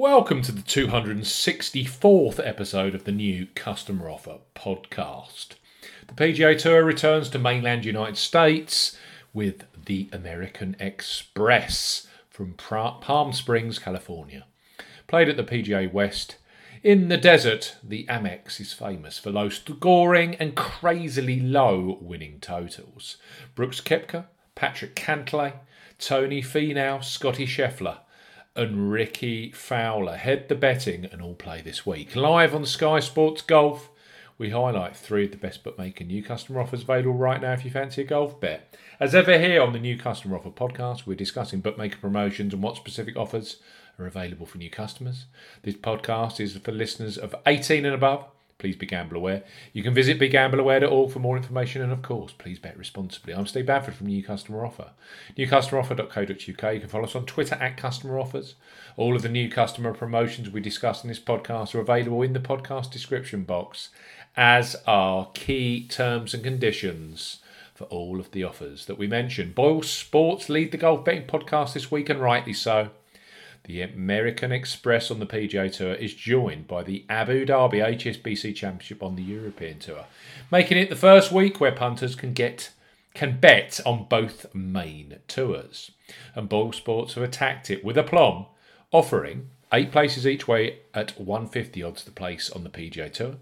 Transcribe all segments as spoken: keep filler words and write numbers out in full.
Welcome to the two hundred sixty-fourth episode of the new Customer Offer podcast. The P G A Tour returns to mainland United States with the American Express from Palm Springs, California. Played at the P G A West in the desert, the Amex is famous for low scoring and crazily low winning totals. Brooks Koepka, Patrick Cantlay, Tony Finau, Scotty Scheffler and Ricky Fowler head the betting and all play this week. Live on Sky Sports Golf, we highlight three of the best bookmaker new customer offers available right now if you fancy a golf bet. As ever here on the New Customer Offer podcast, we're discussing bookmaker promotions and what specific offers are available for new customers. This podcast is for listeners of eighteen and above. Please be gamble aware. You can visit be gamble aware dot org for more information and, of course, please bet responsibly. I'm Steve Bafford from New Customer Offer. new customer offer dot co dot U K. You can follow us on Twitter at Customer Offers. All of the new customer promotions we discuss in this podcast are available in the podcast description box, as are key terms and conditions for all of the offers that we mention. Boyle Sports lead the golf betting podcast this week, and rightly so. The American Express on the P G A Tour is joined by the Abu Dhabi H S B C Championship on the European Tour, making it the first week where punters can get can bet on both main tours. And Boyle Sports have attacked it with aplomb, offering eight places each way at one fifty odds to place on the P G A Tour,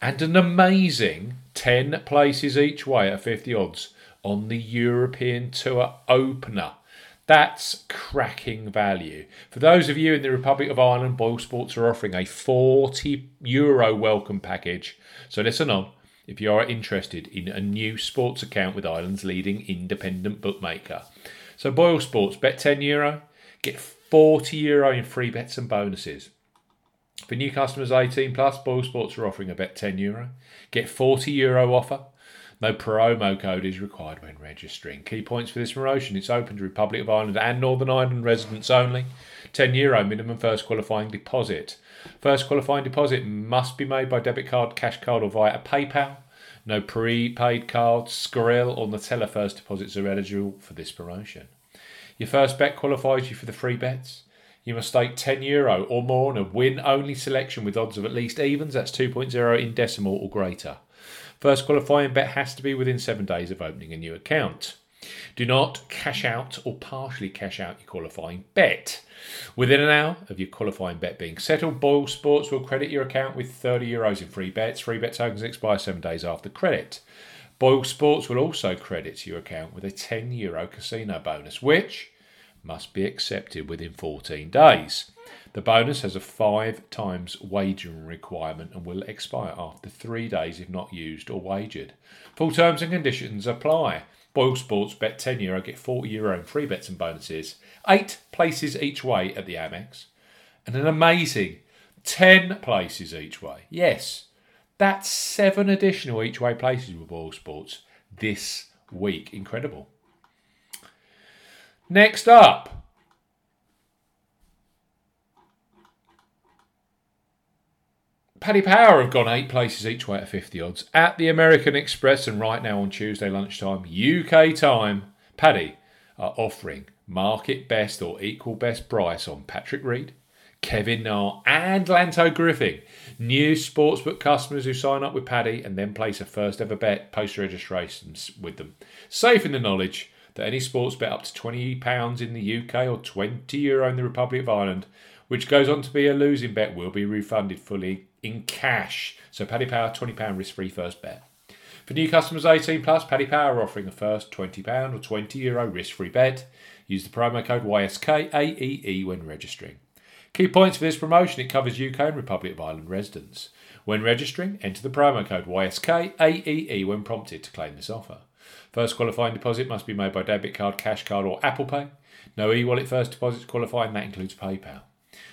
and an amazing ten places each way at fifty odds on the European Tour opener. That's cracking value. For those of you in the Republic of Ireland, Boyle Sports are offering a forty euro welcome package. So listen on if you are interested in a new sports account with Ireland's leading independent bookmaker. So Boyle Sports, bet ten euro, get forty euro in free bets and bonuses. For new customers eighteen plus, Boyle Sports are offering a bet ten euro, get forty euro offer. No promo code is required when registering. Key points for this promotion. It's open to Republic of Ireland and Northern Ireland residents only. ten euro minimum first qualifying deposit. First qualifying deposit must be made by debit card, cash card or via PayPal. No prepaid cards, Skrill or Neteller first deposits are eligible for this promotion. Your first bet qualifies you for the free bets. You must stake ten euro or more on a win-only selection with odds of at least evens. That's two point oh in decimal or greater. First qualifying bet has to be within seven days of opening a new account. Do not cash out or partially cash out your qualifying bet. Within an hour of your qualifying bet being settled, Boyle Sports will credit your account with thirty euros in free bets. Free bet tokens expire seven days after credit. Boyle Sports will also credit your account with a ten euro casino bonus, which must be accepted within fourteen days. The bonus has a five times wagering requirement and will expire after three days if not used or wagered. Full terms and conditions apply. Boyle Sports, bet ten euro, get forty euro in free bets and bonuses. Eight places each way at the Amex. And an amazing ten places each way. Yes, that's seven additional each way places with Boyle Sports this week. Incredible. Next up. Paddy Power have gone eight places each way at fifty odds at the American Express, and right now on Tuesday lunchtime, U K time, Paddy are offering market best or equal best price on Patrick Reed, Kevin Na and Lanto Griffin. New sportsbook customers who sign up with Paddy and then place a first ever bet post-registration with them, safe in the knowledge that any sports bet up to twenty pounds in the U K or twenty euro in the Republic of Ireland, which goes on to be a losing bet, will be refunded fully in cash. So Paddy Power, twenty pounds risk-free first bet. For new customers eighteen plus, Paddy Power are offering a first twenty pounds or twenty euro risk-free bet. Use the promo code Y S K A E E when registering. Key points for this promotion, it covers U K and Republic of Ireland residents. When registering, enter the promo code Y S K A E E when prompted to claim this offer. First qualifying deposit must be made by debit card, cash card or Apple Pay. No e-wallet first deposits qualify and that includes PayPal.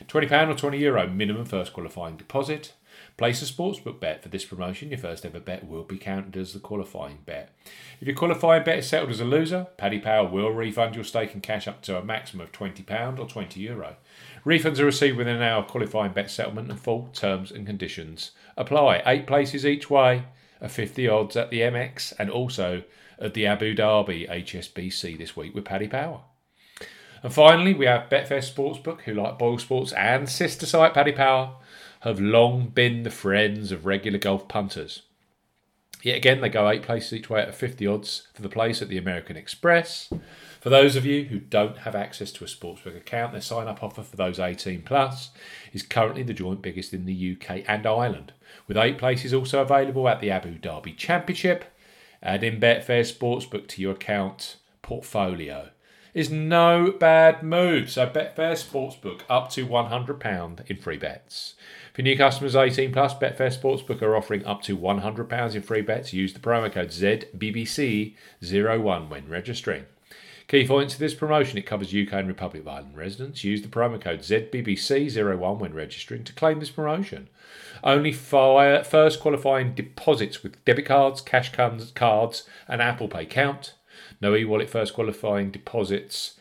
twenty pounds or twenty euro minimum first qualifying deposit. Place a sportsbook bet for this promotion. Your first ever bet will be counted as the qualifying bet. If your qualifying bet is settled as a loser, Paddy Power will refund your stake in cash up to a maximum of twenty pounds or twenty euro. Refunds are received within an hour of qualifying bet settlement and full terms and conditions apply. Eight places each way at fifty odds at the M X and also at the Abu Dhabi H S B C this week with Paddy Power. And finally, we have Betfair Sportsbook, who, like Boyle Sports and sister site Paddy Power, have long been the friends of regular golf punters. Yet again, they go eight places each way at fifty odds for the place at the American Express. For those of you who don't have access to a sportsbook account, their sign-up offer for those eighteen plus is currently the joint biggest in the U K and Ireland, with eight places also available at the Abu Dhabi Championship. Add in Betfair Sportsbook to your account portfolio is no bad move. So Betfair Sportsbook, up to one hundred pounds in free bets. For new customers eighteen plus, Betfair Sportsbook are offering up to one hundred pounds in free bets. Use the promo code Z B B C zero one when registering. Key points of this promotion, it covers U K and Republic of Ireland residents. Use the promo code Z B B C zero one when registering to claim this promotion. Only fire, first qualifying deposits with debit cards, cash cards and Apple Pay count. No e-wallet first qualifying deposits.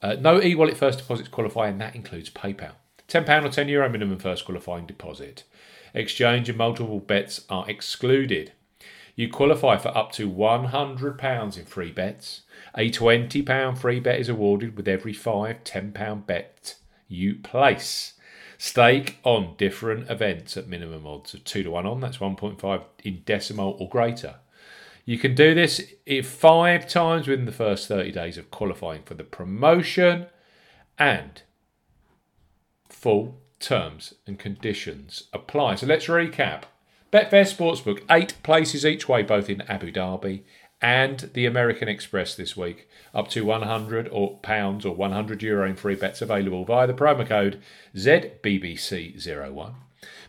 Uh, no e-wallet first deposits qualify, and that includes PayPal. ten pounds or ten euro minimum first qualifying deposit. Exchange and multiple bets are excluded. You qualify for up to one hundred pounds in free bets. A twenty pounds free bet is awarded with every five ten pounds bet you place. Stake on different events at minimum odds of two to one on. That's one point five in decimal or greater. You can do this five times within the first thirty days of qualifying for the promotion, and full terms and conditions apply. So let's recap. Betfair Sportsbook, eight places each way, both in Abu Dhabi and the American Express this week. Up to one hundred pounds or one hundred euro in free bets available via the promo code Z B B C zero one.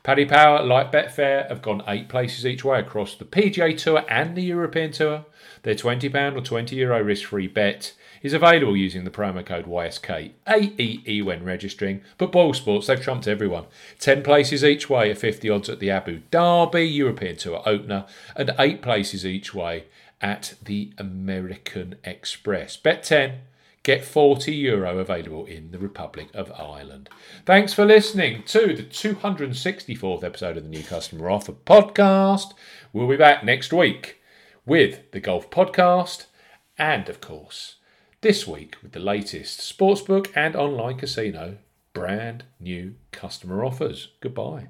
Paddy Power, like Betfair, have gone eight places each way across the P G A Tour and the European Tour. Their twenty pounds or twenty euro risk-free bet is available using the promo code Y S K A E E when registering. But Boyle Sports, they've trumped everyone. ten places each way at fifty odds at the Abu Dhabi European Tour opener, and eight places each way at the American Express. Bet ten. Get forty euro available in the Republic of Ireland. Thanks for listening to the two hundred sixty-fourth episode of the New Customer Offer podcast. We'll be back next week with the Golf Podcast and, of course, this week with the latest sportsbook and online casino brand new customer offers. Goodbye.